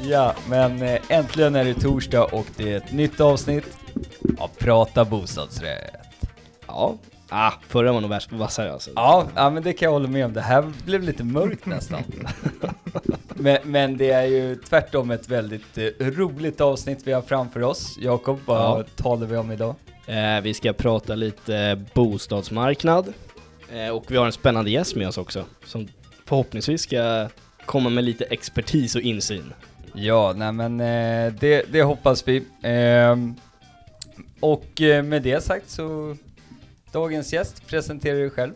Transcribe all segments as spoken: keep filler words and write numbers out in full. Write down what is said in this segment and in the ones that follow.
Ja, men äntligen är det torsdag och det är ett nytt avsnitt av Prata Bostadsrätt. Ja, ah, förra var nog värst på vassare alltså. Ja, ja, men det kan jag hålla med om. Det här blev lite mörkt nästan. men, men det är ju tvärtom ett väldigt eh, roligt avsnitt vi har framför oss. Jakob, vad ja. talar vi om idag? Eh, vi ska prata lite bostadsmarknad. Eh, och vi har en spännande gäst med oss också. Som förhoppningsvis ska komma med lite expertis och insyn. Ja, nej men eh, det, det hoppas vi. Eh, och eh, med det sagt så... Dagens gäst, presenterar dig själv.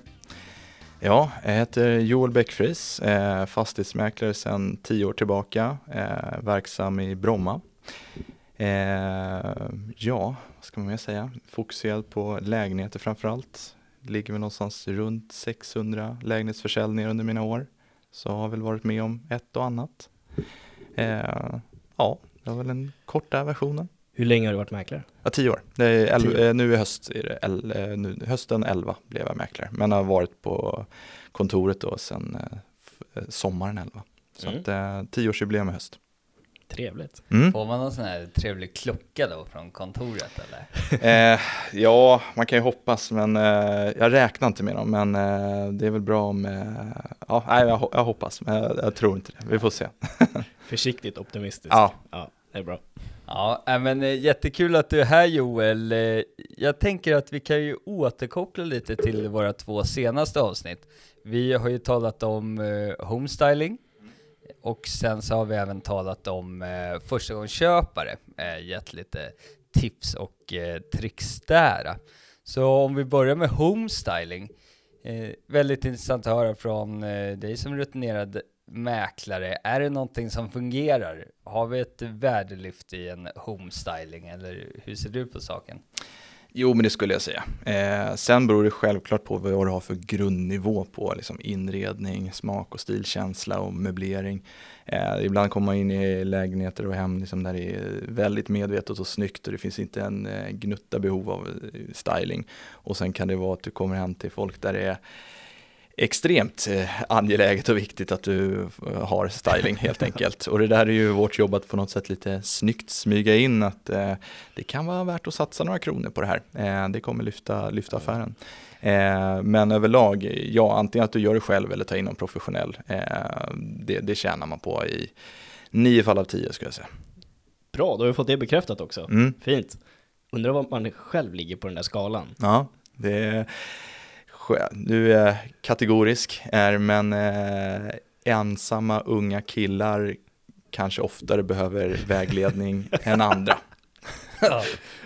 Ja, jag heter Joel Bäckfries, fastighetsmäklare sedan tio år tillbaka, verksam i Bromma. Ja, vad ska man mer säga? Fokuserad på lägenheter framförallt. Ligger vi någonstans runt sexhundra lägenhetsförsäljningar under mina år. Så har jag väl varit med om ett och annat. Ja, det var väl en korta versionen. Hur länge har du varit mäklare? Ja, tio år. Det är elva, tio. Nu i höst, är det el, nu, hösten elva blev jag mäklare. Men har varit på kontoret då sedan f- sommaren elva. Så mm. att eh, tioårsjubileum i höst. Trevligt. Mm. Får man någon sån här trevlig klocka då från kontoret eller? eh, ja, man kan ju hoppas, men eh, jag räknar inte med dem. Men eh, det är väl bra om... Eh, ja, jag, jag hoppas, men jag, jag tror inte det. Vi får se. Försiktigt optimistiskt. Ja. ja, det är bra. Ja, men jättekul att du är här, Joel. Jag tänker att vi kan ju återkoppla lite till våra två senaste avsnitt. Vi har ju talat om eh, homestyling och sen så har vi även talat om eh, förstagångsköpare. Eh, gett lite tips och eh, tricks där. Så om vi börjar med homestyling. Eh, väldigt intressant att höra från eh, dig som rutinerad mäklare, är det någonting som fungerar? Har vi ett värdelyft i en homestyling eller hur ser du på saken? Jo, men det skulle jag säga. Eh, sen beror det självklart på vad du har för grundnivå på liksom inredning, smak och stilkänsla och möblering. Eh, ibland kommer man in i lägenheter och hem liksom där det är väldigt medvetet och snyggt och det finns inte en eh, gnutta behov av styling. Och sen kan det vara att du kommer hem till folk där det är extremt angeläget och viktigt att du har styling helt enkelt. Och det där är ju vårt jobb att på något sätt lite snyggt smyga in att eh, det kan vara värt att satsa några kronor på det här. Eh, det kommer lyfta, lyfta affären. Eh, men överlag, ja, antingen att du gör det själv eller tar in någon professionell. Eh, det, det tjänar man på i nio fall av tio skulle jag säga. Bra, då har vi fått det bekräftat också. Mm. Fint. Undrar vad man själv ligger på den där skalan. Ja, det är... Du är kategorisk, är, men eh, ensamma unga killar kanske oftare behöver vägledning än andra. Ja.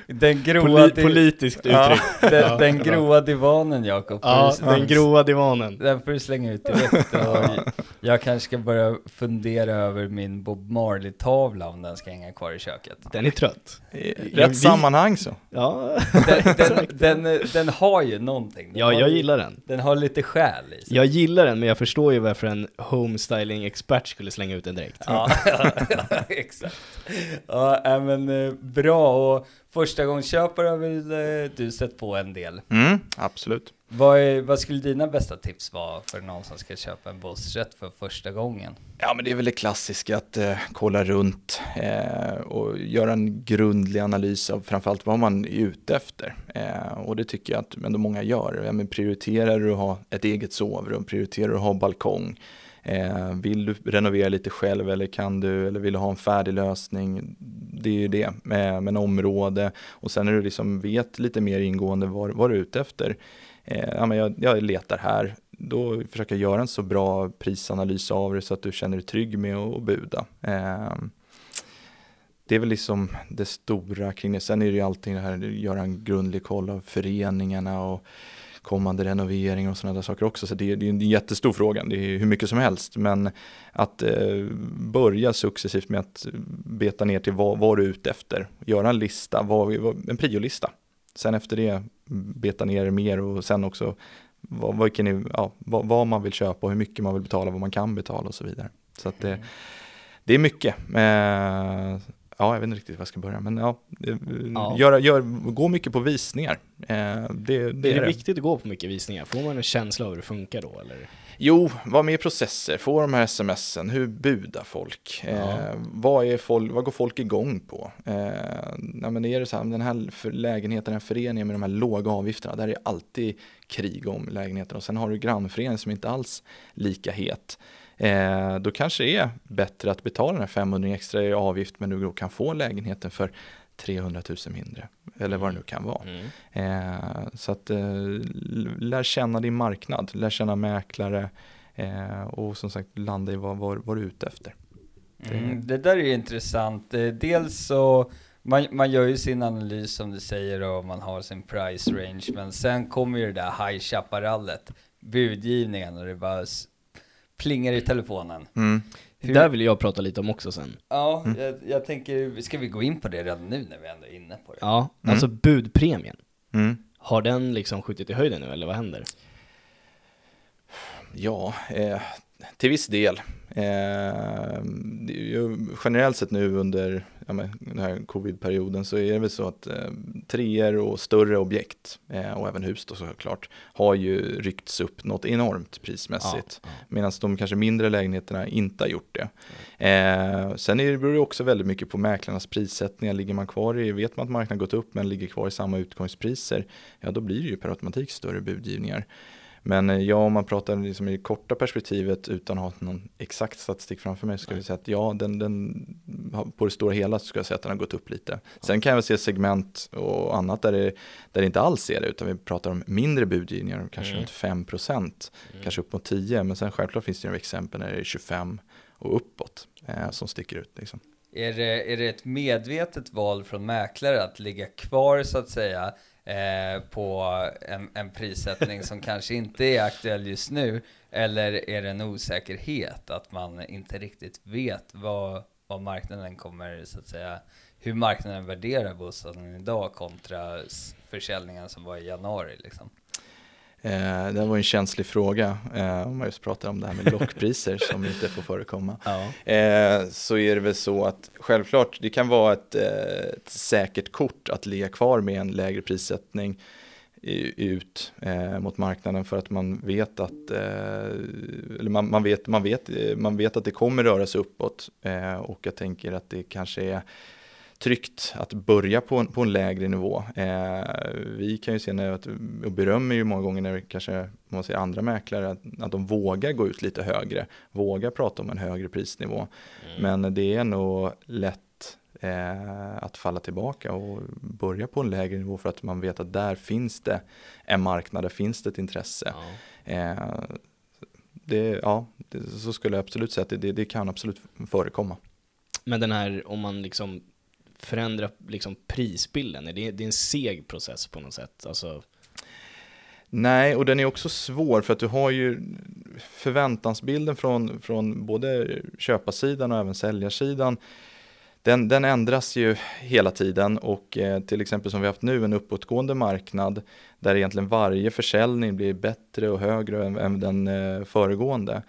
Den grova Poli- div- politiskt uttryck. Ja. Den, ja, den grova divanen, Jakob. Ja, den, den grova divanen. Den får du slänga ut direkt. Och jag kanske ska börja fundera över min Bob Marley-tavla om den ska hänga kvar i köket. Den är trött. I rätt vi... sammanhang så. Ja. Den, den, den, den har ju någonting. Den ja, jag ju, gillar den. Den har lite själ i sig. Jag gillar den, men jag förstår ju varför en homestyling-expert skulle slänga ut den direkt. Ja, ja, ja, exakt. Ja, men bra. Och första gången köper har väl du sett på en del? Mm, absolut. Vad, är, vad skulle dina bästa tips vara för någon som ska köpa en bostadsrätt för första gången? Ja, men det är väl det klassiska att eh, kolla runt eh, och göra en grundlig analys av framförallt vad man är ute efter. Eh, och det tycker jag att ändå många gör. Ja, men prioriterar du att ha ett eget sovrum? Prioriterar du att ha balkong? Eh, vill du renovera lite själv eller kan du eller vill du ha en färdig lösning? Det är ju det, eh, med en område och sen när du liksom vet lite mer ingående vad, vad du är ute efter. Eh, ja, men jag, jag letar här, då försöker jag göra en så bra prisanalys av det så att du känner dig trygg med att buda. Eh, det är väl liksom det stora kring det. Sen är det ju allting det här, göra en grundlig koll av föreningarna och kommande renoveringar och sådana där saker också. Så det är, det är en jättestor fråga. Det är hur mycket som helst. Men att eh, börja successivt med att beta ner till vad, vad du är ute efter. Göra en lista, vad, en priolista. Sen efter det beta ner mer och sen också vad, vad, kan ni, ja, vad, vad man vill köpa och hur mycket man vill betala, vad man kan betala och så vidare. Så att det, det är mycket. Eh, Ja, jag vet inte riktigt var jag ska börja. Men ja, ja. Gör, gör, gå mycket på visningar. Eh, det, det är, är det viktigt att gå på mycket visningar? Får man en känsla av hur det funkar då? Eller? Jo, vad med processer? Få de här sms'en? Hur budar folk? Ja. Eh, vad, är folk vad går folk igång på? Eh, ja, men är det så här, den här lägenheten, den här föreningen med de här låga avgifterna, där är det alltid krig om lägenheterna. Och sen har du grannföreningen som inte alls lika het. Eh, då kanske det är bättre att betala den här femhundra extra i avgift, men du kan få lägenheten för trehundratusen mindre. Eller vad det nu kan vara. Mm. Eh, så att eh, lär känna din marknad. Lär känna mäklare. Eh, och som sagt, landa i vad, vad, vad du är ute efter. Mm, det där är ju intressant. Dels så, man, man gör ju sin analys som du säger och man har sin price range. Men sen kommer ju det där High Chaparrallet. Budgivningen och det bara plingar i telefonen. Mm. Det där vill jag prata lite om också sen. Ja, mm. jag, jag tänker, ska vi gå in på det redan nu när vi ändå är inne på det? Ja, mm. Alltså budpremien. Mm. Har den liksom skjutit i höjden nu eller vad händer? Ja, eh, till viss del. Eh, generellt sett nu under ja, men, den här covidperioden så är det väl så att eh, treor och större objekt eh, och även hus då såklart har ju ryckts upp något enormt prismässigt. Ja, ja. Medan de kanske mindre lägenheterna inte har gjort det. Eh, sen är det, beror det också väldigt mycket på mäklarnas prissättningar. Ligger man kvar i, vet man att marknaden gått upp men ligger kvar i samma utgångspriser, ja då blir det ju per automatik större budgivningar. Men ja, om man pratar liksom i korta perspektivet utan att ha någon exakt statistik framför mig, skulle jag säga att ja, den, den, på det stora hela så skulle jag säga att den har gått upp lite. Sen kan jag väl se segment och annat där det, där det inte alls är det, utan vi pratar om mindre budgivningar, kanske mm. runt fem procent, mm. kanske upp mot tio, men sen självklart finns det ju exempel när det är tjugofem och uppåt eh, som sticker ut. Liksom. Är det, är det ett medvetet val från mäklare att ligga kvar så att säga Eh, på en, en prissättning som kanske inte är aktuell just nu, eller är det en osäkerhet att man inte riktigt vet vad, vad marknaden kommer så att säga, hur marknaden värderar bostaden idag kontra försäljningen som var i januari liksom? Eh, det var en känslig fråga eh, om man just pratar om det här med lockpriser som inte får förekomma. Ja. Eh, så är det väl så att självklart det kan vara ett, eh, ett säkert kort att ligga kvar med en lägre prissättning i, ut eh, mot marknaden, för att man vet att eh, eller man, man, vet, man, vet, man vet att det kommer röra sig uppåt eh, och jag tänker att det kanske är tryggt att börja på en, på en lägre nivå. Eh, vi kan ju se när, och berömmer ju många gånger när kanske man ser andra mäklare att, att de vågar gå ut lite högre, vågar prata om en högre prisnivå. Mm. Men det är nog lätt eh, att falla tillbaka och börja på en lägre nivå för att man vet att där finns det en marknad, där finns det ett intresse. Mm. Eh, det, ja, det, så skulle jag absolut säga att det, det, det kan absolut förekomma. Men den här, om man liksom förändra liksom prisbilden? Är det, det är en seg process på något sätt. Alltså... Nej, och den är också svår för att du har ju förväntansbilden från, från både köparsidan och även säljarsidan. Den, den ändras ju hela tiden och eh, till exempel som vi har haft nu en uppåtgående marknad där egentligen varje försäljning blir bättre och högre än, än den eh, föregående.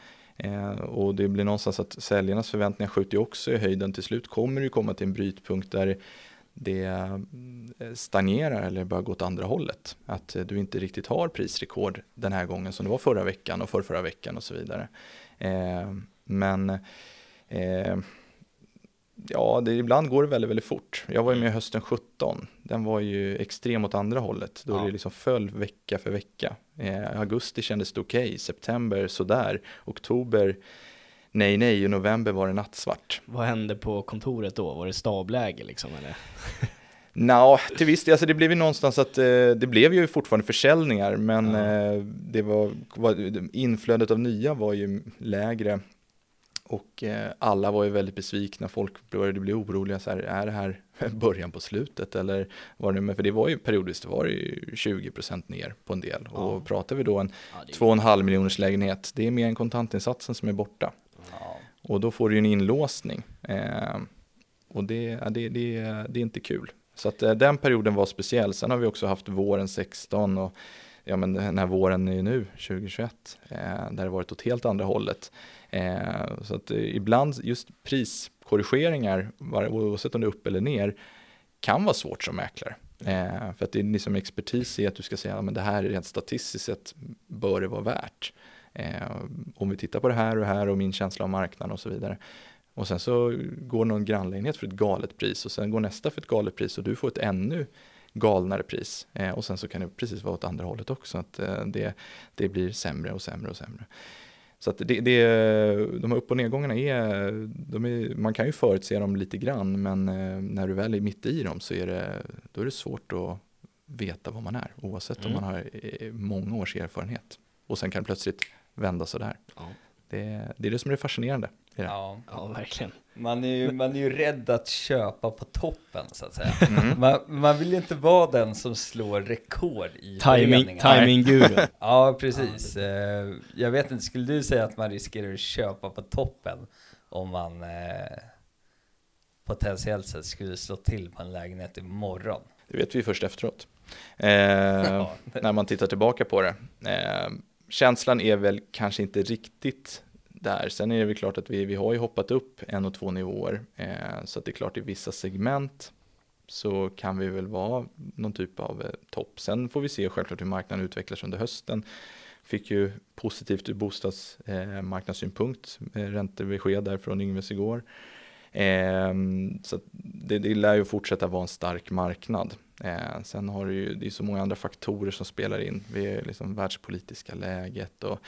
Eh, och det blir någonstans att säljarnas förväntningar skjuter också i höjden. Till slut kommer det komma till en brytpunkt där det stagnerar eller börjar gå åt andra hållet. Att du inte riktigt har prisrekord den här gången som det var förra veckan och förra, förra veckan och så vidare. Eh, men eh, ja, det, ibland går det väldigt, väldigt fort. Jag var ju med hösten sjutton. Den var ju extrem åt andra hållet. Då ja. Det liksom föll vecka för vecka. Eh, augusti kändes det okej, okay. September sådär, oktober nej nej, och november var det nattsvart. Vad hände på kontoret då? Var det stabläge liksom eller? Nå, till viss del, alltså det blev ju någonstans att eh, det blev ju fortfarande försäljningar, men ja. eh, det var, var inflödet av nya var ju lägre. Och eh, alla var ju väldigt besvikna, folk började bli oroliga, så här, är det här början på slutet eller vad det nu? För det var ju periodiskt, det var ju tjugo procent ner på en del. Ja. Och pratar vi då en ja, två komma fem miljoners lägenhet, det är mer än kontantinsatsen som är borta. Ja. Och då får du ju en inlåsning eh, och det, det, det, det är inte kul. Så att eh, den perioden var speciell, sen har vi också haft våren sexton och ja, men den här våren är ju nu, tjugohundratjugoett, eh, där det varit åt helt andra hållet. Eh, så att eh, ibland just priskorrigeringar, oavsett om det är upp eller ner, kan vara svårt som mäklare. Eh, för att det är liksom expertis i att du ska säga att det här rent statistiskt sett bör det vara värt. Eh, om vi tittar på det här och här och min känsla av marknaden och så vidare. Och sen så går någon grannlägenhet för ett galet pris och sen går nästa för ett galet pris och du får ett ännu galnare pris. Eh, och sen så kan det precis vara åt andra hållet också. Att eh, det, det blir sämre och sämre och sämre. Så att det, det, de här upp- och nedgångarna är, de är, man kan ju förutse dem lite grann, men när du väl är mitt i dem så är det, då är det svårt att veta vad man är, oavsett mm. om man har många års erfarenhet. Och sen kan det plötsligt vända sådär. Ja. Det, det är det som är fascinerande. Är det? Ja, ja, verkligen. Man är, ju, man är ju rädd att köpa på toppen, så att säga. Mm. Man, man vill ju inte vara den som slår rekord i timing, timing guru. Ja, precis. Ja, det... Jag vet inte, skulle du säga att man riskerar att köpa på toppen om man eh, potentiellt sett skulle slå till på en lägenhet imorgon? Det vet vi först efteråt. Eh, ja. När man tittar tillbaka på det. Eh, känslan är väl kanske inte riktigt... Där. Sen är det väl klart att vi, vi har ju hoppat upp en och två nivåer. Eh, så att det är klart i vissa segment så kan vi väl vara någon typ av eh, topp. Sen får vi se självklart hur marknaden utvecklas under hösten. Fick ju positivt ur bostadsmarknadssynpunkt. Eh, eh, räntebesked där från Yngves igår. Eh, så att det, det lär ju fortsätta vara en stark marknad. Eh, sen har det ju det är så många andra faktorer som spelar in. Vi är liksom världspolitiska läget och...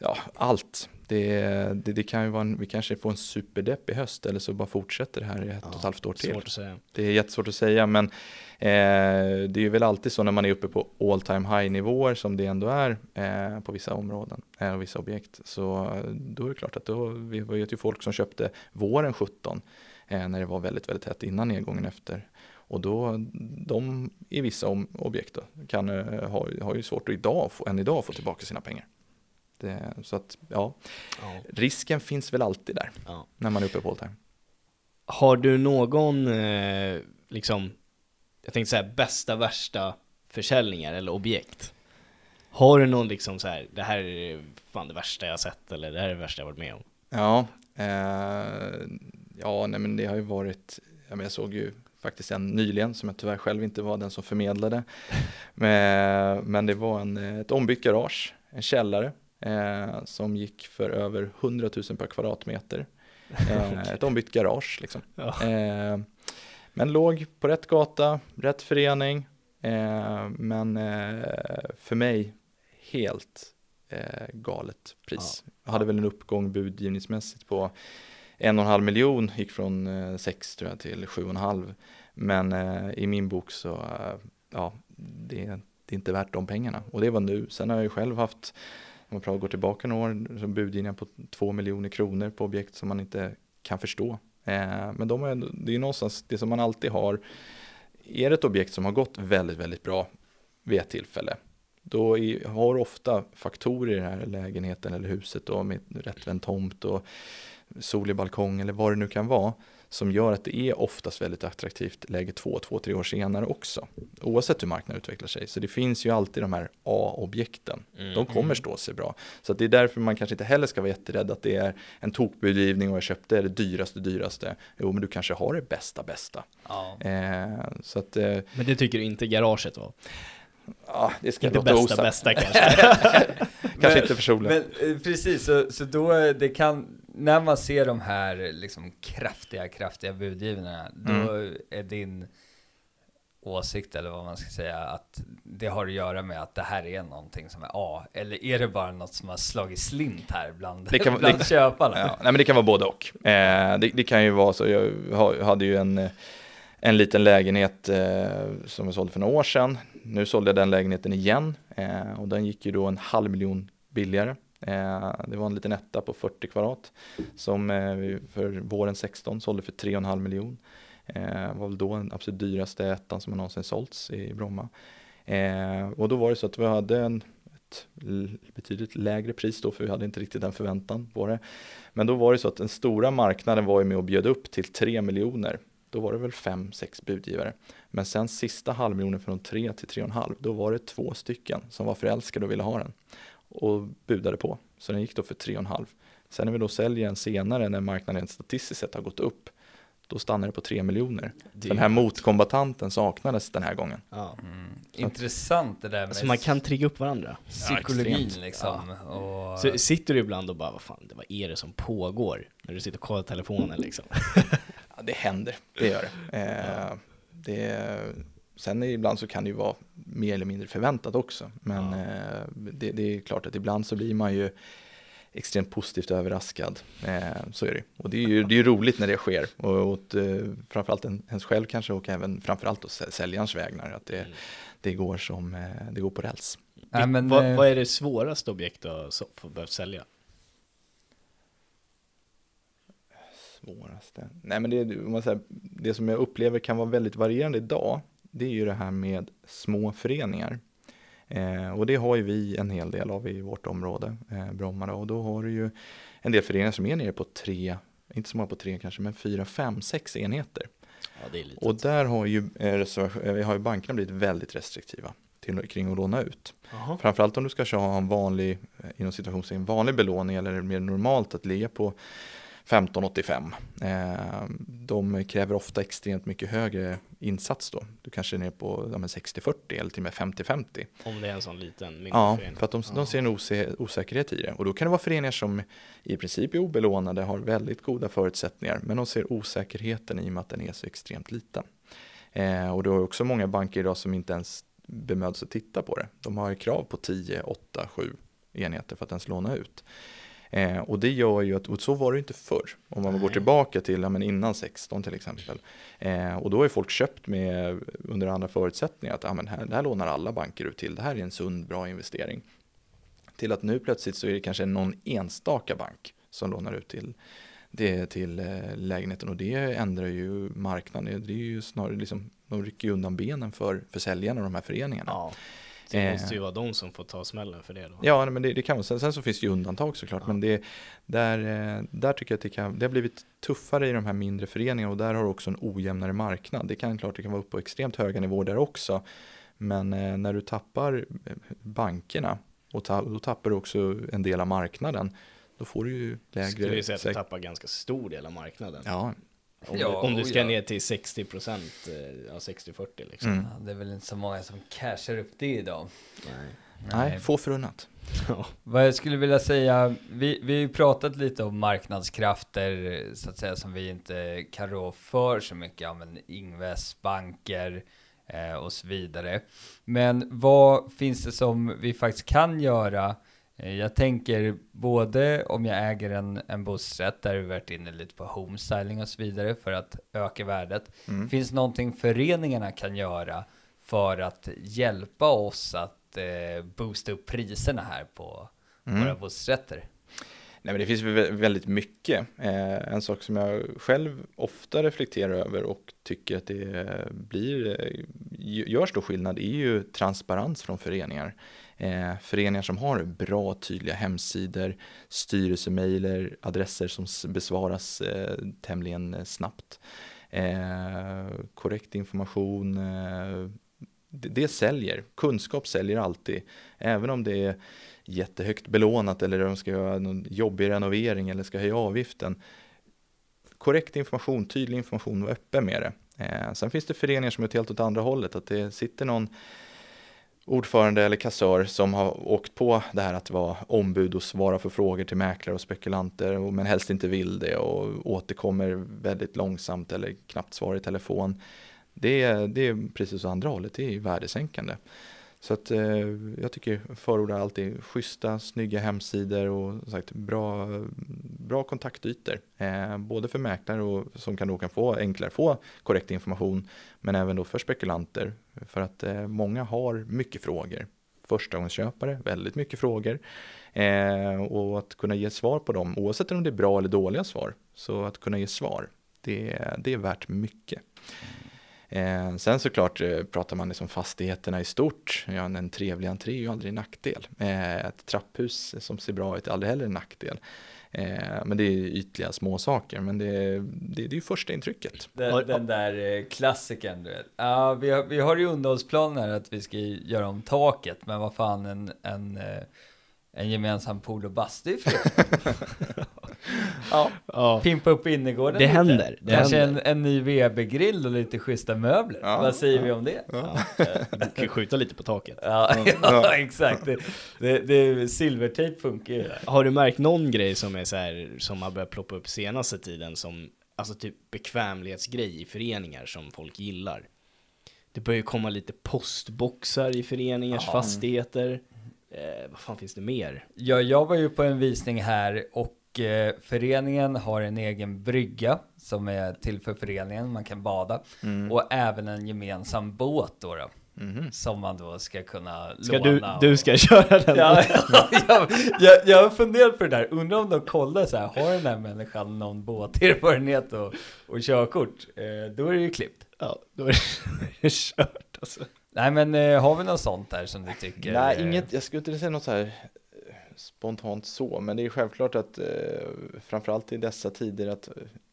Ja, allt. Det, det, det kan ju vara en, vi kanske får en superdepp i höst eller så bara fortsätter det här i ett ja, och ett halvt år till. Svårt att säga. Det är jättesvårt att säga, men eh, det är ju väl alltid så när man är uppe på all time high nivåer som det ändå är eh, på vissa områden eh, och vissa objekt. Så då är det klart att då, vi var ju folk som köpte våren sjutton eh, när det var väldigt, väldigt tätt innan nedgången efter. Och då, de i vissa om, objekt då, kan, eh, ha, har ju svårt att idag, få, än idag få tillbaka sina pengar. Det, så att ja. ja, risken finns väl alltid där ja. när man är uppe på all time. Har du någon eh, liksom, jag tänkte säga bästa, värsta försäljningar eller objekt? Har du någon liksom så här, det här är fan det värsta jag har sett eller det här är det värsta jag varit med om? Ja, eh, ja nej men det har ju varit, jag, men jag såg ju faktiskt en nyligen som jag tyvärr själv inte var den som förmedlade. men, men det var en, ett ombyggt garage, en källare. Eh, som gick för över hundratusen per kvadratmeter. Eh, ett ombytt garage liksom. Ja. Eh, men låg på rätt gata, rätt förening. Eh, men eh, för mig helt eh, galet pris. Ja. Jag hade väl en uppgång budgivningsmässigt på en och en halv miljon. Gick från eh, sex tror jag till sju och en halv. Men eh, i min bok så, eh, ja, det är, det är inte värt de pengarna. Och det var nu. Sen har jag ju själv haft... Om man går tillbaka några år så budgivningar på två miljoner kronor på objekt som man inte kan förstå. Eh, men de är, det är ju någonstans det som man alltid har. Är det ett objekt som har gått väldigt, väldigt bra vid ett tillfälle. Då är, har ofta faktorer i den här lägenheten eller huset då, med rättvänd tomt och sol i balkong eller vad det nu kan vara. Som gör att det är oftast väldigt attraktivt läge två, två, tre år senare också. Oavsett hur marknaden utvecklar sig. Så det finns ju alltid de här A-objekten. Mm. De kommer stå sig bra. Så att det är därför man kanske inte heller ska vara jätterädd att det är en tokbudgivning och jag köpte det dyraste, dyraste. Jo, men du kanske har det bästa, bästa. Ja. Eh, så att, eh, men det tycker du inte garaget var? Ja, det ska inte bästa, osam. bästa kanske. kanske men, inte personligen. Men, precis, så, så då det kan... När man ser de här liksom kraftiga, kraftiga budgivarna, mm. då är din åsikt eller vad man ska säga att det har att göra med att det här är någonting som är A. Eller är det bara något som har slagit slint här bland, det kan, bland det, köparna? Ja, nej, men det kan vara både och. Eh, det, det kan ju vara så, jag hade ju en, en liten lägenhet eh, som jag sålde för några år sedan. Nu sålde jag den lägenheten igen eh, och den gick ju då en halv miljon billigare. Eh, det var en liten etta på fyrtio kvadrat som eh, vi för våren sexton sålde för tre och en halv miljon. Eh, var väl då den absolut dyraste ettan som någonsin sålts i Bromma. Eh, och då var det så att vi hade en, ett betydligt lägre pris då för vi hade inte riktigt den förväntan på det. Men då var det så att den stora marknaden var ju med och bjöd upp till tre miljoner. Då var det väl fem sex budgivare. Men sen sista halvmiljonen från tre till tre och en halv, då var det två stycken som var förälskade och ville ha den. Och budade på. Så den gick då för tre och en halv. Sen när vi då säljer den senare när marknaden statistiskt sett har gått upp. Då stannar det på tre miljoner. Det den här motkombatanten saknades den här gången. Ja. Mm. Intressant det där med... Alltså man kan trigga upp varandra. Psykologin ja, liksom. Ja. Och... Så sitter du ibland och bara, vad fan, vad är det som pågår? När du sitter och kollar telefonen liksom. Ja, det händer, det gör det. Eh, ja. det sen ibland så kan det ju vara mer eller mindre förväntat också. Men ja. eh, det, det är klart att ibland så blir man ju... extremt positivt överraskad. Eh, så är det. Och det är ju, det är ju roligt när det sker. Och, och framförallt en, ens själv kanske och även framförallt och säljarens vägnar. Att det, det, går som, det går på räls. Ja, men, vad, vad är det svåraste objekt att behöva sälja? Svåraste? Nej, men det, man säger, det som jag upplever kan vara väldigt varierande idag. Det är ju det här med små föreningar. Eh, och det har ju vi en hel del av i vårt område, eh, Bromma då. Och då har du ju en del föreningar som är nere på tre, inte så många på tre kanske, men fyra, fem, sex enheter. Ja, det är lite. Och där har ju, eh, har ju bankerna blivit väldigt restriktiva till, kring att låna ut. Aha. Framförallt om du ska ha en vanlig, inom situationen, en vanlig belåning eller mer normalt att ligga på femton åttiofem. Eh, de kräver ofta extremt mycket högre insats då. Du kanske är ner på ja, sextio fyrtio eller till och med femtio femtio. Om det är en sån liten mindre ja, förening. Ja, för att de, de ser en osä- osäkerhet i det. Och då kan det vara föreningar som i princip är obelånade, har väldigt goda förutsättningar. Men de ser osäkerheten i och med att den är så extremt liten. Eh, och då har också många banker idag som inte ens bemöds att titta på det. De har krav på tio, åtta, sju enheter för att ens låna ut. Eh, och det gör ju att, och så var det ju inte förr. Om man Nej. går tillbaka till ja, men innan sexton till exempel. Eh, och då har folk köpt med under andra förutsättningar att ah, men här, det här lånar alla banker ut till. Det här är en sund, bra investering. Till att nu plötsligt så är det kanske någon enstaka bank som lånar ut till, det, till eh, lägenheten. Och det ändrar ju marknaden. Det är ju snarare liksom, de rycker undan benen för, för säljarna och de här föreningarna. Ja. Det måste ju vara de som får ta smällen för det då. Ja, men det, det kan man. Sen, sen så finns det ju undantag såklart. Ja. Men det, där, där tycker jag att det, kan, det har blivit tuffare i de här mindre föreningarna. Och där har också en ojämnare marknad. Det kan klart det kan vara uppe på extremt höga nivåer där också. Men eh, när du tappar bankerna och ta, då tappar du också en del av marknaden. Då får du ju lägre... Skulle vi säga att du tappar ganska stor del av marknaden? Ja. Om, ja, du, om du ska ja. ner till sextio procent, ja, sextio fyrtio liksom. Mm. Ja, det är väl inte så många som cashar upp det idag. Nej, Nej. Nej få förunnat. Ja. Vad jag skulle vilja säga, vi, vi har ju pratat lite om marknadskrafter så att säga som vi inte kan rå för så mycket. Ja, men Ingves, banker eh, och så vidare. Men vad finns det som vi faktiskt kan göra? Jag tänker både om jag äger en, en bostadsrätt där vi varit inne lite på homestyling och så vidare för att öka värdet. Mm. Finns någonting föreningarna kan göra för att hjälpa oss att eh, boosta upp priserna här på mm. våra bostadsrätter? Nej, men det finns väldigt mycket. Eh, en sak som jag själv ofta reflekterar över och tycker att det blir, gör stor skillnad är ju transparens från föreningar. Eh, föreningar som har bra tydliga hemsidor, styrelsemejler, adresser som besvaras eh, tämligen snabbt, eh, korrekt information, eh, det, det säljer, kunskap säljer alltid, även om det är jättehögt belånat eller de ska göra någon jobbig renovering eller ska höja avgiften. Korrekt information, tydlig information och öppen med det. Eh, sen finns det föreningar som är helt åt andra hållet, att det sitter någon ordförande eller kassör som har åkt på det här att vara ombud och svara för frågor till mäklare och spekulanter men helst inte vill det och återkommer väldigt långsamt eller knappt svar i telefon. Det är, det är precis så andra hållet, det är värdesänkande. Så att, eh, jag tycker förordar alltid schyssta, snygga hemsidor och som sagt, bra, bra kontaktytor. Eh, både för mäklare och, som kan, då kan få, enklare få korrekt information men även då för spekulanter. För att eh, många har mycket frågor. Förstagångsköpare, väldigt mycket frågor. Eh, och att kunna ge svar på dem, oavsett om det är bra eller dåliga svar. Så att kunna ge svar, det, det är värt mycket. Eh, sen såklart eh, pratar man liksom fastigheterna i stort. Ja, en trevlig entré är ju aldrig en nackdel. Eh, ett trapphus som ser bra ut är aldrig heller en nackdel. Eh, men det är ytliga små saker. Men det, det, det är ju första intrycket. Den, den där klassiken du vet. Ah, vi, har, vi har ju underhållsplaner att vi ska göra om taket. Men vad fan en, en, en gemensam pool och bastu för. Ja. Ja. Pimpa upp innergården. Det lite. händer. Det Kanske händer. En, en ny V B-grill och lite schyssta möbler. Ja. Vad säger ja. vi om det? Ja. Du kan skjuta lite på taket. Ja, ja, ja. Exakt. Det, det, det, silvertejp funkar ju. Har du märkt någon grej som är så här, som har börjat ploppa upp senaste tiden, som alltså typ bekvämlighetsgrej i föreningar som folk gillar? Det börjar komma lite postboxar i föreningars ja. fastigheter. Eh, vad fan finns det mer? Ja, jag var ju på en visning här och eh, föreningen har en egen brygga som är till för föreningen. Man kan bada. Mm. Och även en gemensam båt då. då. Mm. Som man då ska kunna ska låna. Du, du ska och... köra den. Ja, jag, jag, jag har funderat på det där. Undrar om de kollar så här. Har den här människan någon båterfarenhet och, och körkort? Eh, då är det ju klippt. Ja, då är det kört alltså. Nej, men eh, har vi något sånt där som du tycker? Nej, inget. Jag skulle inte säga något så här spontant så. Men det är självklart att eh, framförallt i dessa tider att...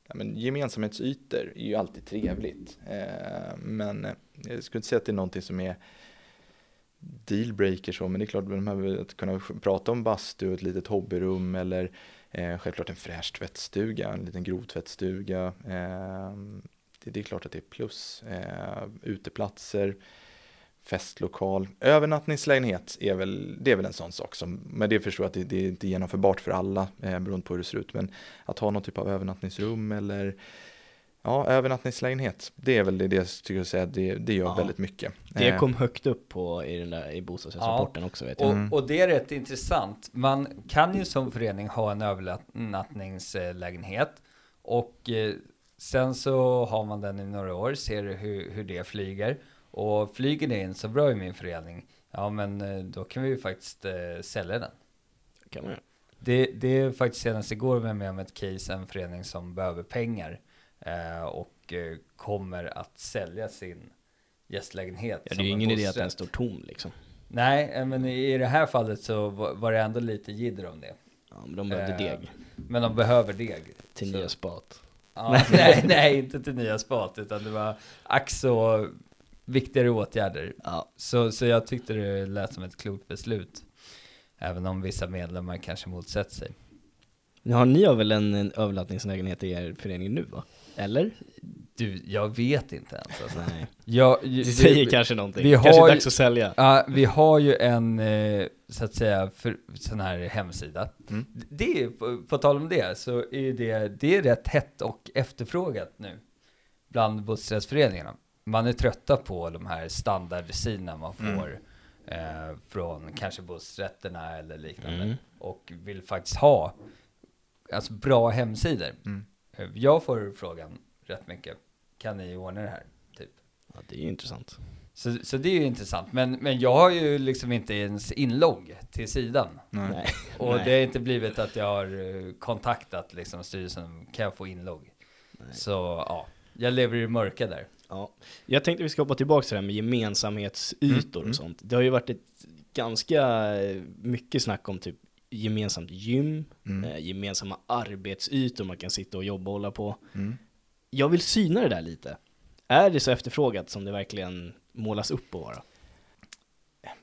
Ja, men gemensamhetsytor är ju alltid trevligt. Eh, men jag skulle inte säga att det är någonting som är dealbreaker så. Men det är klart de här, att kunna prata om bastu, ett litet hobbyrum eller eh, självklart en fräsch tvättstuga, en liten grovtvättstuga. Eh, det, det är klart att det är plus. Eh, uteplatser, festlokal. Övernattningslägenhet är väl, det är väl en sån sak som, men det förstår jag att det, det är inte genomförbart för alla eh, beroende på hur det ser ut, men att ha någon typ av övernattningsrum eller ja, övernattningslägenhet, det är väl det, det jag tycker jag säga, det, det gör ja. väldigt mycket. Det kom högt upp på, i den där i bostadsrättsrapporten ja. också. Vet jag. Och, och det är rätt intressant. Man kan ju som förening ha en övernattningslägenhet och eh, sen så har man den i några år, ser hur, hur det flyger. Och flyger det in så bra i min förening, ja men då kan vi ju faktiskt eh, sälja den. Kan man. Det, det är faktiskt senast igår vi är med om ett case, en förening som behöver pengar eh, och eh, kommer att sälja sin gästlägenhet. Ja, det är ju ingen idé att den står tom liksom. Nej, men i det här fallet så var det ändå lite jidder om det. Ja, men de behövde eh, deg. Men de behöver deg. Till så. Nya spat. Ja, nej, nej, inte till nya spat utan det var axo... viktigare åtgärder. Ja. Så, så jag tyckte det lät som ett klokt beslut. Även om vissa medlemmar kanske motsätter sig. Ja, ni har väl en, en överlattningslägenhet i er förening nu va? Eller? Du, jag vet inte ens. Alltså. Nej. Jag, ju, det säger vi, kanske någonting. Vi kanske har, dags att sälja. Ja, vi har ju en så att säga för, sån här hemsida. Mm. Det, på, på tal om det så är det, det är rätt hett och efterfrågat nu. Bland bostadsrättsföreningarna. Man är trötta på de här standardsidorna man får mm. eh, från kanske bostadsrätterna eller liknande. Mm. Och vill faktiskt ha alltså, bra hemsidor. Mm. Jag får frågan rätt mycket. Kan ni ordna det här? Typ? Ja, det är ju intressant. Så, så det är ju intressant. Men, men jag har ju liksom inte ens inlogg till sidan. Nej. Och det har inte blivit att jag har kontaktat liksom, styrelsen. Kan jag få inlogg? Nej. Så ja, jag lever i mörka där. Ja. Jag tänkte vi ska hoppa tillbaka till det här med gemensamhetsytor mm. och sånt. Det har ju varit ett ganska mycket snack om typ gemensamt gym, mm. eh, gemensamma arbetsytor man kan sitta och jobba och hålla på. Mm. Jag vill syna det där lite. Är det så efterfrågat som det verkligen målas upp och vara?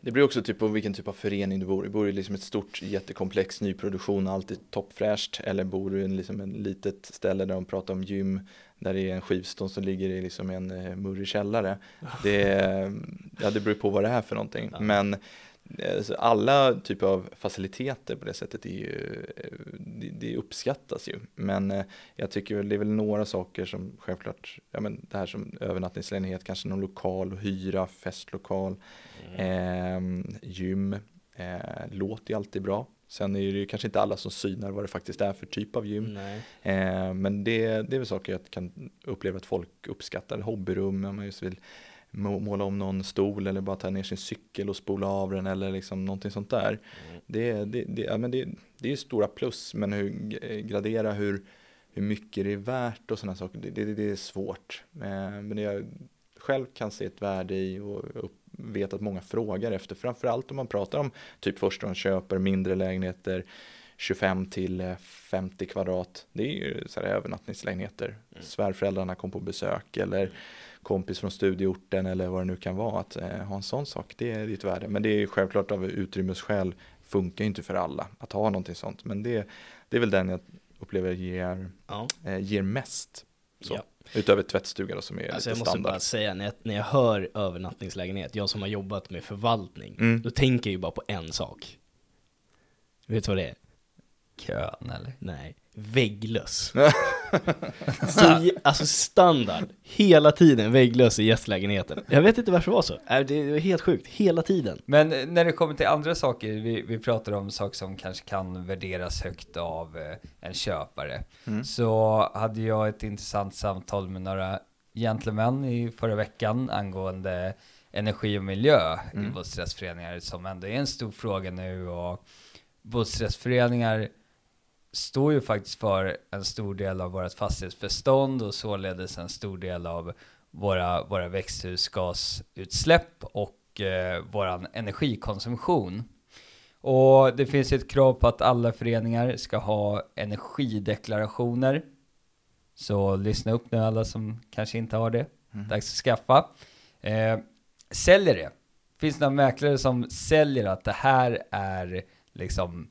Det blir också typ på vilken typ av förening du bor i. Bor du i liksom ett stort, jättekomplex nyproduktion, alltid toppfräscht? Eller bor du i en, liksom en litet ställe där de pratar om gym, där det är en skivstånd som ligger i liksom en murrig källare? Det, ja, det beror på vad det är för någonting. Ja. Men alltså, alla typer av faciliteter på det sättet är ju, det, det uppskattas ju. Men jag tycker det är väl några saker som självklart, ja, men det här som övernattningslägenhet, kanske någon lokal, hyra, festlokal, mm. eh, gym, eh, låt är alltid bra. Sen är det ju kanske inte alla som synar vad det faktiskt är för typ av gym. Eh, men det, det är väl saker jag kan uppleva att folk uppskattar. Hobbyrum, om man just vill måla om någon stol eller bara ta ner sin cykel och spola av den eller liksom någonting sånt där. Mm. Det, det, det, ja, men det, det är ju stora plus, men hur gradera hur, hur mycket det är värt och sådana saker, det, det, det är svårt. Eh, men jag själv kan se ett värde i och upp vet att många frågar efter, framförallt om man pratar om typ första de köper mindre lägenheter tjugofem till femtio kvadrat. Det är ju så här övernattningslägenheter. Mm. Svärföräldrarna kom på besök eller kompis från studieorten eller vad det nu kan vara, att eh, ha en sån sak, det är ditt värde. Men det är ju självklart av utrymmesskäl funkar ju inte för alla att ha någonting sånt, men det, det är väl den jag upplever jag ger, ja. eh, ger mest. Så. Ja. Utöver tvättstugan då, som är alltså lite standard. Jag måste bara säga, när jag, när jag hör övernattningslägenhet, jag som har jobbat med förvaltning, mm. då tänker jag ju bara på en sak. Vet du vad det är? Kön eller? Nej, vägglöss. Så, alltså standard. Hela tiden vägglöss i gästlägenheten. Jag vet inte varför det var så. Det var helt sjukt, hela tiden. Men när det kommer till andra saker, vi, vi pratar om saker som kanske kan värderas högt av en köpare. Mm. Så hade jag ett intressant samtal med några gentlemän i förra veckan angående energi och miljö mm. i bostadsrättsföreningar, som ändå är en stor fråga nu. Och bostadsrättsföreningar står ju faktiskt för en stor del av vårt fastighetsbestånd och således en stor del av våra, våra växthusgasutsläpp och eh, vår energikonsumtion. Och det finns ett krav på att alla föreningar ska ha energideklarationer. Så lyssna upp nu alla som kanske inte har det. Mm. Dags att skaffa. Eh, säljer det. Finns det några mäklare som säljer att det här är liksom...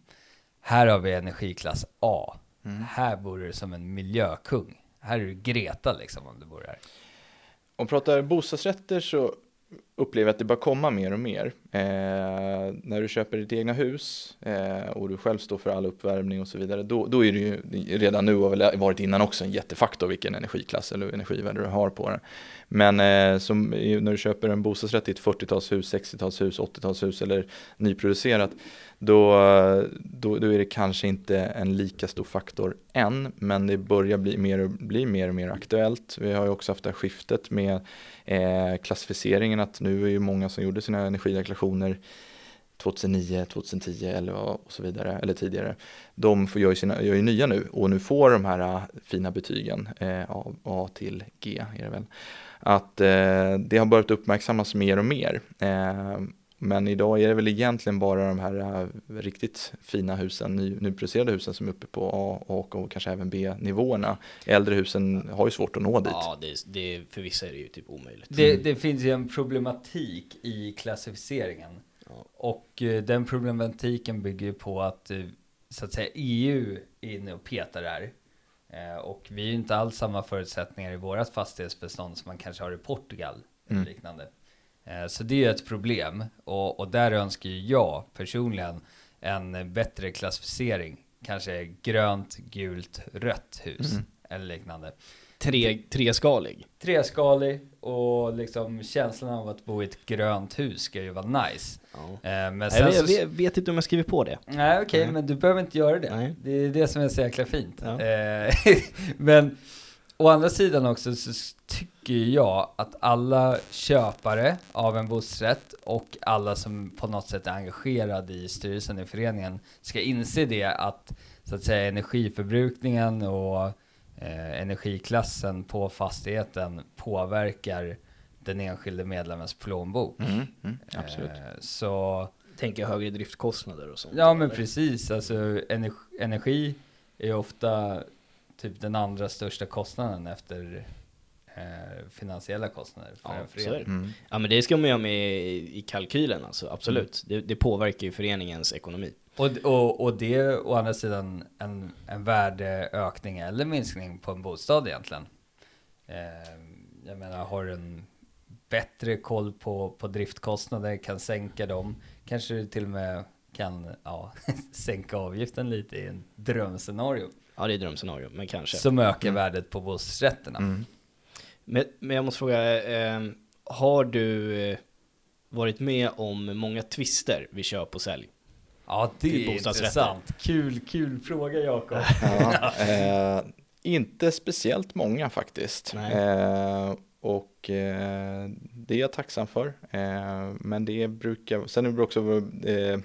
Här har vi energiklass A. Mm. Här bor du som en miljökung. Här är du Greta liksom om du bor här. Om vi pratar bostadsrätter så upplever jag att det bara kommer mer och mer. Eh, när du köper ditt egna hus eh, och du själv står för all uppvärmning och så vidare. Då, då är det ju redan nu, och väl varit innan också, en jättefaktor vilken energiklass eller energivärde du har på den. Men eh, som, när du köper en bostadsrätt i ett fyrtiotalshus, sextiotalshus, åttiotalshus eller nyproducerat. Då, då, då är det kanske inte en lika stor faktor än, men det börjar bli mer och, bli mer, och mer aktuellt. Vi har ju också haft det här skiftet med eh, klassificeringen, att nu är ju många som gjorde sina energideklarationer tjugohundranio, tjugohundratio eller, och så vidare, eller tidigare. De får, gör, ju sina, gör ju nya nu och nu får de här fina betygen, eh, A, A till G är det väl. Att eh, det har börjat uppmärksammas mer och mer. Eh, Men idag är det väl egentligen bara de här riktigt fina husen, ny, nyproducerade husen som är uppe på A och, och kanske även B-nivåerna. Äldre husen har ju svårt att nå dit. Ja, det, det, för vissa är det ju typ omöjligt. Det, det finns ju en problematik i klassificeringen. Ja. Och eh, den problematiken bygger ju på att, så att säga, E U är inne och petar där. Eh, och vi är ju inte alls samma förutsättningar i vårat fastighetsbestånd som man kanske har i Portugal eller mm. liknande. Så det är ett problem, och, och där önskar jag personligen en bättre klassificering. Kanske grönt, gult, rött hus mm. eller liknande. Tre, treskalig. Treskalig, och liksom känslan av att bo i ett grönt hus ska ju vara nice. Ja. Men sen jag vet, jag vet inte om jag skriver på det. Nej, okej, okay, mm. men du behöver inte göra det. Nej. Det är det som är så jäkla fint. Ja. Men... Å andra sidan också så tycker jag att alla köpare av en bostadsrätt och alla som på något sätt är engagerade i styrelsen i föreningen ska inse det, att, så att säga, energiförbrukningen och eh, energiklassen på fastigheten påverkar den enskilde medlemmens plånbok. Mm, mm, absolut. Eh, så tänker jag högre driftkostnader och sånt. Ja, men eller? Precis. Alltså, energi, energi är ofta... typ den andra största kostnaden efter eh, finansiella kostnader. För ja, en så är det. Mm. Ja, men det ska man göra med i kalkylen. Alltså, absolut. Mm. Det, det påverkar ju föreningens ekonomi. Och, och, och det är å andra sidan en, en värdeökning eller minskning på en bostad egentligen. Eh, jag menar, har en bättre koll på, på driftkostnader, kan sänka dem. Kanske du till och med kan ja, sänka avgiften lite i en drömscenario. Ja, det är drömscenario, men kanske. Som ökar mm. värdet på bostadsrätterna. Mm. Men, men jag måste fråga, eh, har du varit med om många twister vid köp och sälj? Ja, det är intressant. Kul, kul fråga, Jakob. Ja, eh, inte speciellt många faktiskt. Eh, och eh, det är jag tacksam för. Eh, men det brukar... Sen är det också... Eh,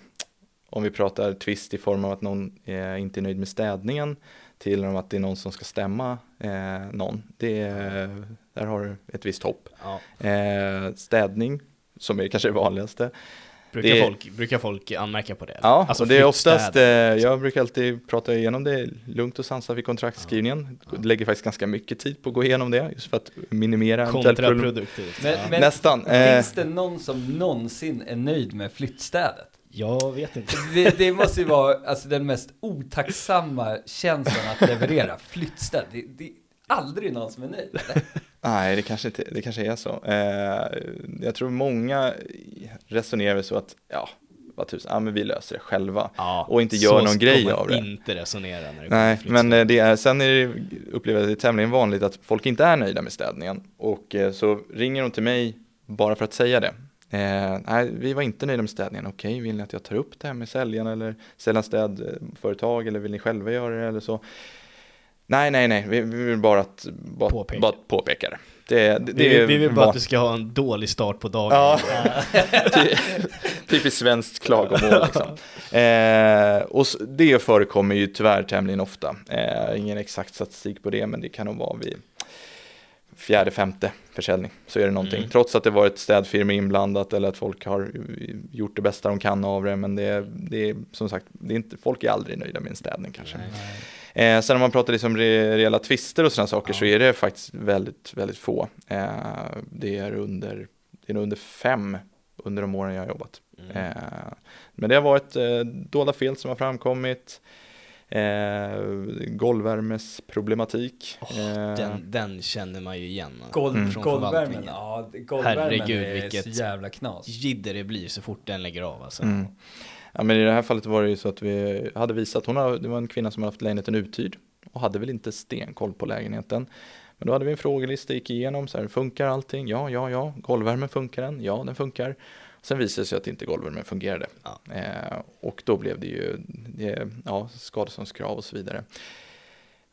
om vi pratar twist i form av att någon eh, inte är nöjd med städningen, till om att det är någon som ska stämma eh, någon. Det är, där har du ett visst hopp. Ja. Eh, städning, som är kanske det vanligaste. Brukar, det, folk, brukar folk anmärka på det? Eller? Ja, alltså, det är oftast, eh, jag brukar alltid prata igenom det lugnt och sansat vid kontraktskrivningen. Ja. Lägger faktiskt ganska mycket tid på att gå igenom det, just för att minimera... Kontraproduktivt. Men, ja. men Nästan, eh, finns det någon som någonsin är nöjd med flyttstädet? Jag vet inte. Det, det måste ju vara alltså, den mest otacksamma känslan att leverera flyttställ. Det, det är aldrig någon som är nöjd. Nej, det kanske, inte, det kanske är så. Eh, jag tror många resonerar så att ja, vad tusen, ja, men vi löser det själva. Ja, och inte gör någon grej av det. Så ska man inte resonera när det Nej, men det är, sen är det, upplever jag det är tämligen vanligt att folk inte är nöjda med städningen. Och eh, så ringer de till mig bara för att säga det. Eh, nej, vi var inte nöjda med städningen. Okej, vill ni att jag tar upp det här med säljaren eller sälja städföretag eller vill ni själva göra det eller så? Nej, nej, nej. Vi, vi vill bara att bara, påpeka. bara påpeka det. det, det vi, vi vill bara van... att du ska ha en dålig start på dagen. Ja. Ty, typiskt svenskt klagomål liksom. Eh, och det förekommer ju tyvärr tämligen ofta. Eh, ingen exakt statistik på det, men det kan nog vara vid fjärde, femte försäljning. Så är det någonting. Mm. Trots att det varit städfirma inblandat eller att folk har gjort det bästa de kan av det. Men det är, det är som sagt, det är inte, folk är aldrig nöjda med en städning kanske. Nej, nej. Eh, sen om man pratar liksom re- reella twister och sådana saker, ja, så är det faktiskt väldigt, väldigt få. Eh, det är under, det är under fem under de åren jag har jobbat. Mm. Eh, men det har varit eh, dolda fel som har framkommit. Eh, golvvärmesproblematik. Oh, eh. den, den känner man ju igen. Golv, mm. Golvvärmen, ja, golvvärmen. Herregud, vilket jävla knas. Jidder det blir så fort den lägger av alltså. Mm. Ja, men i det här fallet var det ju så att vi hade visat, hon har, det var en kvinna som hade haft lägenheten uthyrd och hade väl inte stenkoll på lägenheten. Men då hade vi en frågelista, gick igenom, så här, funkar allting? Ja, ja, ja. Golvvärmen funkar den? Ja, den funkar. Sen visade det sig att inte golvvärmen fungerade. Ja. Eh, och då blev det ju det, ja, skadeståndskrav och så vidare.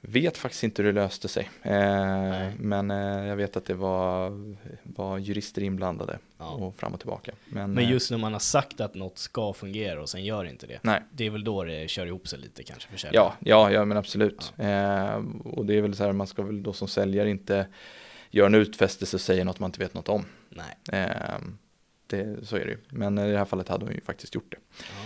Vet faktiskt inte hur det löste sig. Eh, men eh, jag vet att det var, var jurister inblandade, ja, och fram och tillbaka. Men, men just när man har sagt att något ska fungera och sen gör inte det. Nej. Det är väl då det kör ihop sig lite kanske. För ja, ja, ja, men absolut. Ja. Eh, och det är väl så här, man ska väl då som säljare inte göra en utfästelse och säga något man inte vet något om. Nej. Eh, det, så är det ju. Men i det här fallet hade hon ju faktiskt gjort det. Ja.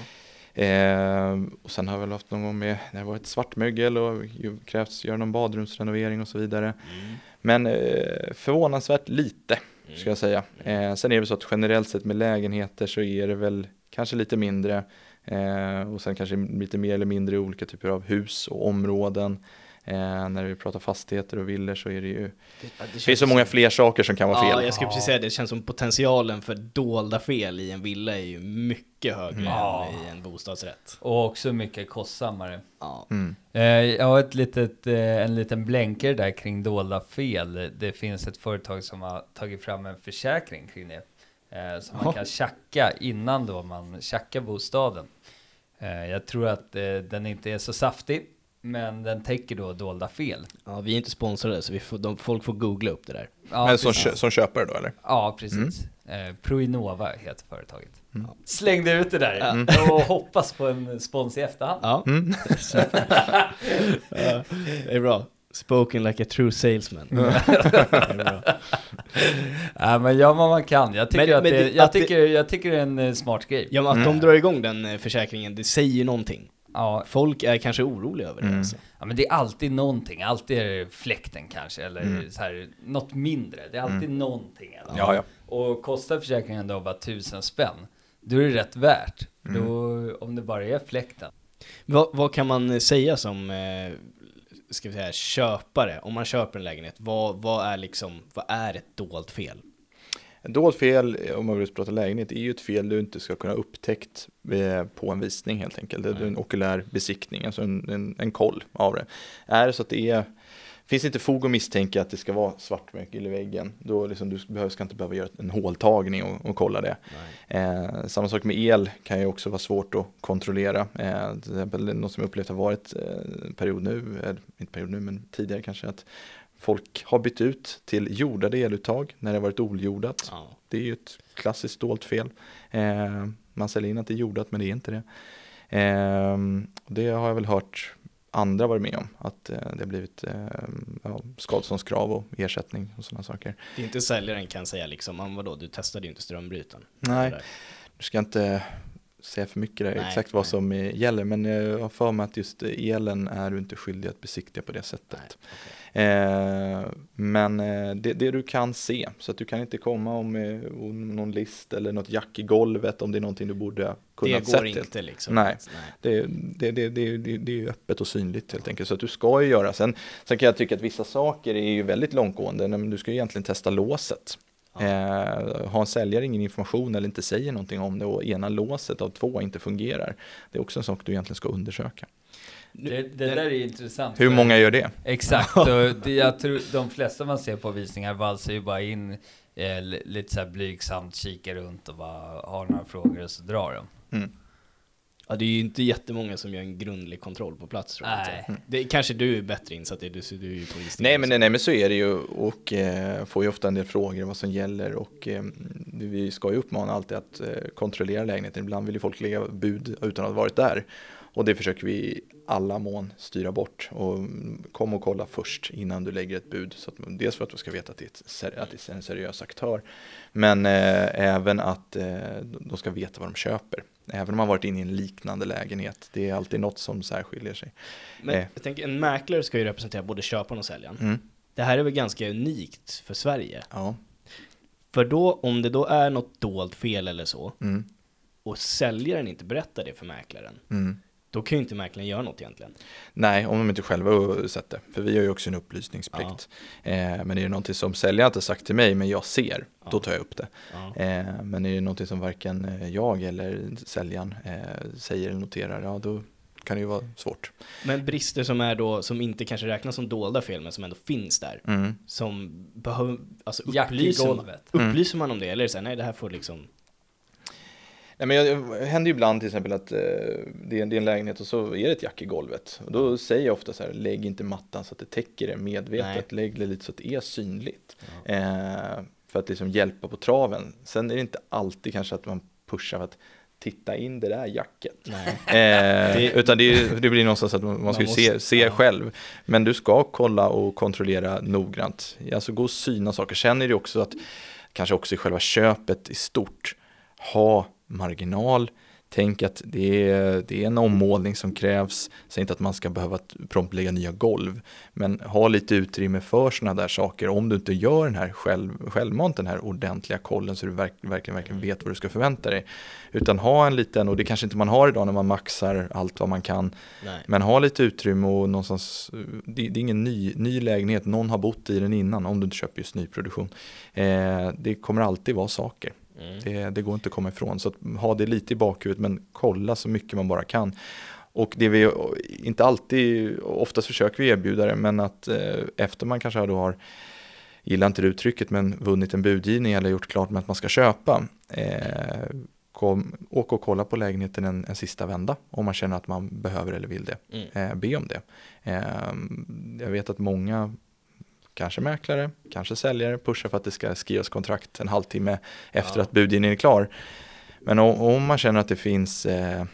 Eh, och sen har jag väl haft någon gång med, det var ett svartmögel och krävs göra någon badrumsrenovering och så vidare. Mm. Men eh, förvånansvärt lite, mm, ska jag säga. Eh, sen är det så att generellt sett med lägenheter så är det väl kanske lite mindre. Eh, och sen kanske lite mer eller mindre i olika typer av hus och områden. Eh, när vi pratar fastigheter och villor så är det ju det, det, det finns så många som... fler saker som kan vara fel. Ja, jag skulle precis säga det. Det känns som potentialen för dolda fel i en villa är ju mycket högre, mm, än, ja, i en bostadsrätt. Och också mycket kostsammare. Ja. Mm. Eh, jag har ett litet, eh, en liten blänker där kring dolda fel. Det finns ett företag som har tagit fram en försäkring kring det. Eh, som, ja, man kan tjacka innan då man tjackar bostaden. Eh, jag tror att eh, den inte är så saftig. Men den täcker då dolda fel. Ja, vi är inte sponsrade så vi får, de, folk får googla upp det där. Ja, men som, som köpare då, eller? Ja, precis. Mm. Eh, Proinnova heter företaget. Mm. Slängde ut det där, mm, och hoppas på en spons i efterhand. Ja, mm. uh, det är bra. Spoken like a true salesman. Ja, men gör vad man kan. Jag tycker, men, att, men det, jag, att tycker, det... jag tycker det är en smart grej. Ja, men att, mm, de drar igång den försäkringen, det säger någonting. Ja, folk är kanske oroliga över det. Mm. Alltså. Ja, men det är alltid någonting. Alltid är det fläkten kanske. Eller, mm, så här, något mindre. Det är alltid, mm, någonting. Alltså. Ja, ja. Och kostar försäkringen då bara tusen spänn. Då är det rätt värt. Mm. Då, om det bara är fläkten. Vad, vad kan man säga som ska vi säga, köpare? Om man köper en lägenhet. Vad, vad, är, liksom, vad är ett dolt fel? Ett dolt fel, om man vill prata lägenhet, är ju ett fel du inte ska kunna upptäckt på en visning helt enkelt. Det är en okulär besiktning, alltså en, en, en koll av det. Är det så att det är, finns inte fog att misstänka att det ska vara svartmögel i väggen, då liksom du behöver, ska inte behöva göra en håltagning och, och kolla det. Eh, samma sak med el kan ju också vara svårt att kontrollera. Eh, till exempel något som jag upplevt har varit eh, period nu, eh, inte period nu men tidigare kanske, att folk har bytt ut till jordade eluttag när det har varit oljordat. Ja. Det är ju ett klassiskt dolt fel. Eh, man säljer in att det är jordat, men det är inte det. Eh, det har jag väl hört andra varit med om. Att eh, det har blivit eh, ja, skadeståndskrav och ersättning och sådana saker. Det är inte säljaren kan säga liksom, vadå, du testade ju inte strömbrytaren. Nej, du ska inte... säga för mycket där, nej, exakt vad nej. som gäller. Men jag har för mig att just elen är du inte skyldig att besiktiga på det sättet. Nej, okay. eh, men det, det du kan se, så att du kan inte komma om, om någon list eller något jack i golvet om det är någonting du borde kunna se. Det går inte liksom. Nej, nej. Det, det, det, det, det, det är ju öppet och synligt helt enkelt. Så att du ska ju göra. Sen, sen kan jag tycka att vissa saker är ju väldigt långtgående. Men du ska ju egentligen testa låset. Eh, har en säljare ingen information eller inte säger någonting om det och ena låset av två inte fungerar, det är också en sak du egentligen ska undersöka. Det, det där är intressant. Hur många gör det? Exakt, och det, jag tror de flesta man ser på visningar valsar ju bara in eh, lite så här blygsamt, kikar runt och bara har några frågor och så drar de. Mm. Ja, det är ju inte jättemånga som gör en grundlig kontroll på plats. Tror jag inte. Det, kanske du är bättre insatt i, du, du är ju på visningar. Nej men, nej, nej, men så är det ju och eh, får ju ofta en del frågor vad som gäller och eh, vi ska ju uppmana alltid att eh, kontrollera lägenheten. Ibland vill ju folk lägga bud utan att ha varit där och det försöker vi alla mån styra bort och kom och kolla först innan du lägger ett bud. Så att, dels för att du ska veta att det är, ett seri- att det är en seriös aktör men eh, även att eh, de ska veta vad de köper. Även om man varit inne i en liknande lägenhet. Det är alltid något som särskiljer sig. Men eh. jag tänker, en mäklare ska ju representera både köparen och säljaren. Mm. Det här är väl ganska unikt för Sverige. Ja. För då, om det då är något dolt fel eller så. Mm. Och säljaren inte berättar det för mäklaren. Mm. Då kan ju inte mäklaren göra något egentligen. Nej, om de inte själva har sett det. För vi har ju också en upplysningsplikt. Ja. Eh, men är det någonting som säljaren inte sagt till mig men jag ser, ja. Då tar jag upp det. Ja. Eh, men är det någonting som varken jag eller säljaren eh, säger eller noterar, ja, då kan det ju vara svårt. Men brister som är då, som inte kanske räknas som dolda fel men som ändå finns där. Mm. Som behöver, alltså upplyser, man, upplyser mm. man om det eller så här, nej det här får liksom... Nej, men jag, det händer ju ibland till exempel att eh, det, är, det är en lägenhet och så är det ett jack i golvet. Och då säger jag ofta så här, lägg inte mattan så att det täcker det medvetet. Nej. Lägg det lite så att det är synligt. Ja. Eh, för att liksom hjälpa på traven. Sen är det inte alltid kanske att man pushar för att titta in det där jacket. Nej. Eh, det... Utan det, det blir någonstans att man, man, man ska måste, se, se ja. själv. Men du ska kolla och kontrollera noggrant. Alltså gå och syna saker. Sen är det också att kanske också i själva köpet i stort ha marginal. Tänk att det är, det är en ommålning som krävs. Säg inte att man ska behöva prompt lägga nya golv. Men ha lite utrymme för sådana där saker. Om du inte gör den här själv, självmant, den här ordentliga kollen så du verk, verkligen, verkligen vet vad du ska förvänta dig. Utan ha en liten, och det kanske inte man har idag när man maxar allt vad man kan. Nej. Men ha lite utrymme och någonstans, det, det är ingen ny, ny lägenhet. Någon har bott i den innan om du inte köper just nyproduktion. Eh, det kommer alltid vara saker. Mm. Det, det går inte att komma ifrån. Så att ha det lite i bakhuvudet men kolla så mycket man bara kan. Och det vi inte alltid, oftast försöker vi erbjuda det, men att eh, efter man kanske då har, gillar inte det uttrycket, men vunnit en budgivning eller gjort klart med att man ska köpa. Eh, kom, åk och kolla på lägenheten en, en sista vända om man känner att man behöver eller vill det. Mm. Eh, be om det. Eh, jag vet att många... Kanske mäklare, kanske säljare pushar för att det ska skrivas kontrakt en halvtimme efter ja. att budgivningen är klar. Men om, om man känner att det finns eh,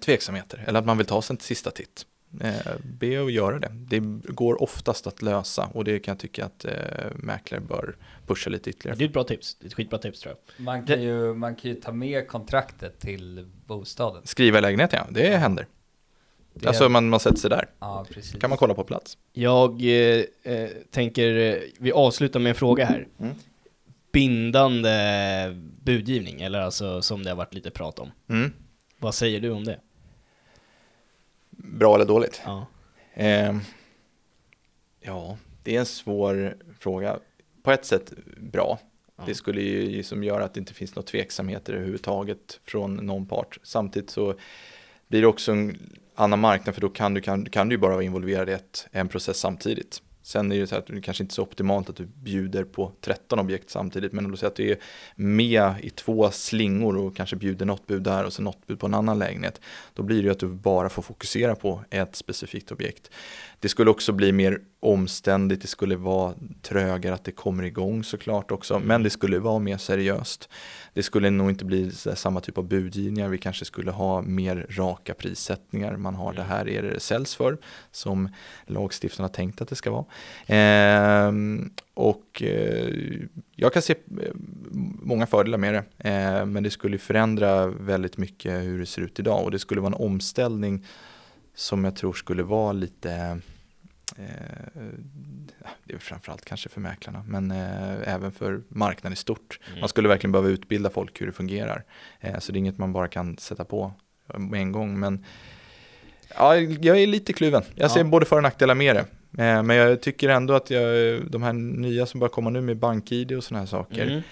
tveksamheter eller att man vill ta sig en sista titt, eh, be att göra det. Det går oftast att lösa och det kan jag tycka att eh, mäklare bör pusha lite ytterligare. Det är ett bra tips, ett skitbra tips tror jag. Man kan ju, man kan ju ta med kontraktet till bostaden. Skriva lägenheten, ja. Det händer. Det... Alltså man, man sätter sig där. Ja, precis. Kan man kolla på plats. Jag eh, tänker, vi avslutar med en fråga här. Mm. Bindande budgivning, eller alltså som det har varit lite prat om. Mm. Vad säger du om det? Bra eller dåligt? Ja. Eh, ja, det är en svår fråga. På ett sätt bra. Ja. Det skulle ju som göra att det inte finns några tveksamheter överhuvudtaget från någon part. Samtidigt så blir det också en annan marknad, för då kan du, kan, kan du ju bara vara involverad i ett, en process samtidigt. Sen är det så att det kanske inte är så optimalt att du bjuder på tretton objekt samtidigt, men om du säger att du är med i två slingor och kanske bjuder något bud där och sen något bud på en annan lägenhet, då blir det ju att du bara får fokusera på ett specifikt objekt. Det skulle också bli mer omständigt, det skulle vara trögare att det kommer igång såklart också, men det skulle vara mer seriöst. Det skulle nog inte bli samma typ av budgivningar, vi kanske skulle ha mer raka prissättningar. Man har det här, är det säljs för, som lagstiftarna tänkt att det ska vara. Eh, och eh, jag kan se många fördelar med det, eh, men det skulle förändra väldigt mycket hur det ser ut idag, och det skulle vara en omställning som jag tror skulle vara lite, eh, det är framförallt kanske för mäklarna, men eh, även för marknaden i stort. Mm. Man skulle verkligen behöva utbilda folk hur det fungerar, eh, så det är inget man bara kan sätta på med en gång, men ja, jag är lite kluven. Jag ser ja. både för- och nackdelar med det. Men jag tycker ändå att jag, de här nya som börjar komma nu med bank-I D och såna här saker,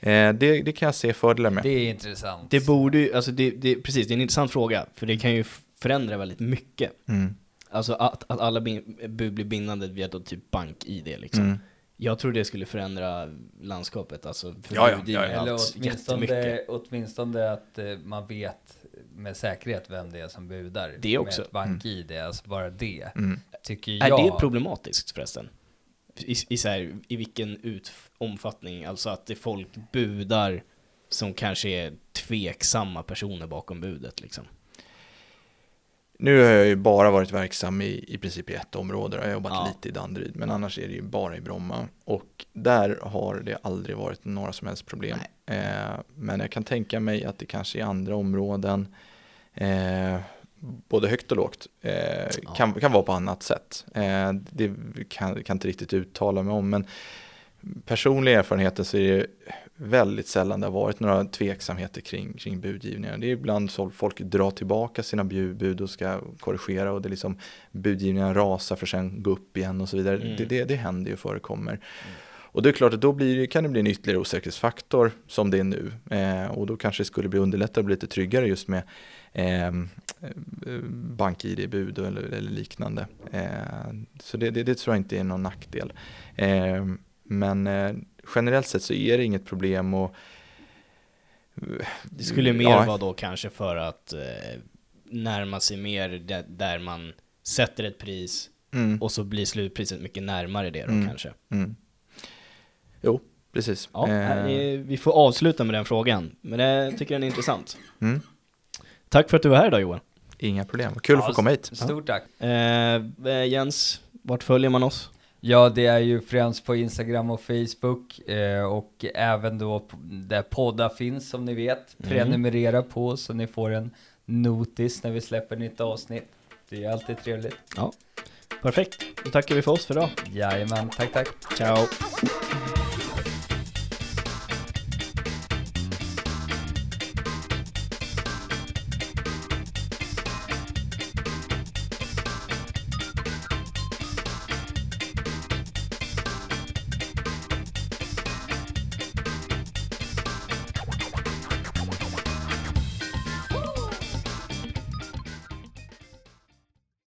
mm. det, det kan jag se fördelar med. Det är intressant. Det borde, alltså det, det, precis, det är en intressant fråga, för det kan ju förändra väldigt mycket. Mm. Alltså att, att alla bin, blir bindande via typ bank-I D liksom. Mm. Jag tror det skulle förändra landskapet. Alltså för ja, ja, ja, ja. Eller åtminstone, åtminstone att man vet med säkerhet vem det är som budar. Det också. Med ett bank-I D, mm. alltså bara det. Mm. Tycker jag. Är det problematiskt förresten? I, i, så här, i vilken ut, omfattning? Alltså att det folk budar som kanske är tveksamma personer bakom budet liksom. Nu har jag ju bara varit verksam i, i princip i ett område. Jag har jobbat ja. lite i Danderyd, men annars är det ju bara i Bromma. Och där har det aldrig varit några som helst problem. Eh, men jag kan tänka mig att det kanske i andra områden, eh, både högt och lågt, eh, ja. kan, kan vara på annat sätt. Eh, det kan, kan inte riktigt uttala mig om, men personliga erfarenheten så är det väldigt sällan det har varit några tveksamheter kring, kring budgivningar. Det är ibland så folk drar tillbaka sina bud och ska korrigera, och det är liksom budgivningar rasar för sen gå upp igen och så vidare. Mm. Det, det, det händer ju och förekommer. Mm. Och det är klart att då blir, kan det bli en ytterligare osäkerhetsfaktor som det är nu. Eh, och då kanske det skulle bli underlättare och bli lite tryggare just med eh, bank-I D-bud eller, eller liknande. Eh, så det, det, det tror jag inte är någon nackdel. Eh, Men eh, generellt sett så är det inget problem. Och, det skulle mer ja. vara då kanske för att eh, närma sig mer där, där man sätter ett pris mm. och så blir slutpriset mycket närmare det då mm. kanske. Mm. Jo, precis. Ja, eh. Vi får avsluta med den frågan, men jag tycker den är intressant. Mm. Tack för att du var här idag, Johan. Inga problem, kul ja, att få komma hit. Stort tack. Eh, Jens, vart följer man oss? Ja, det är ju främst på Instagram och Facebook, eh, och även då där poddar finns, som ni vet. Mm. Prenumerera på så ni får en notis när vi släpper nytt avsnitt. Det är alltid trevligt. Ja, perfekt. Då tackar vi för oss för idag. Jajamän, tack tack. Ciao.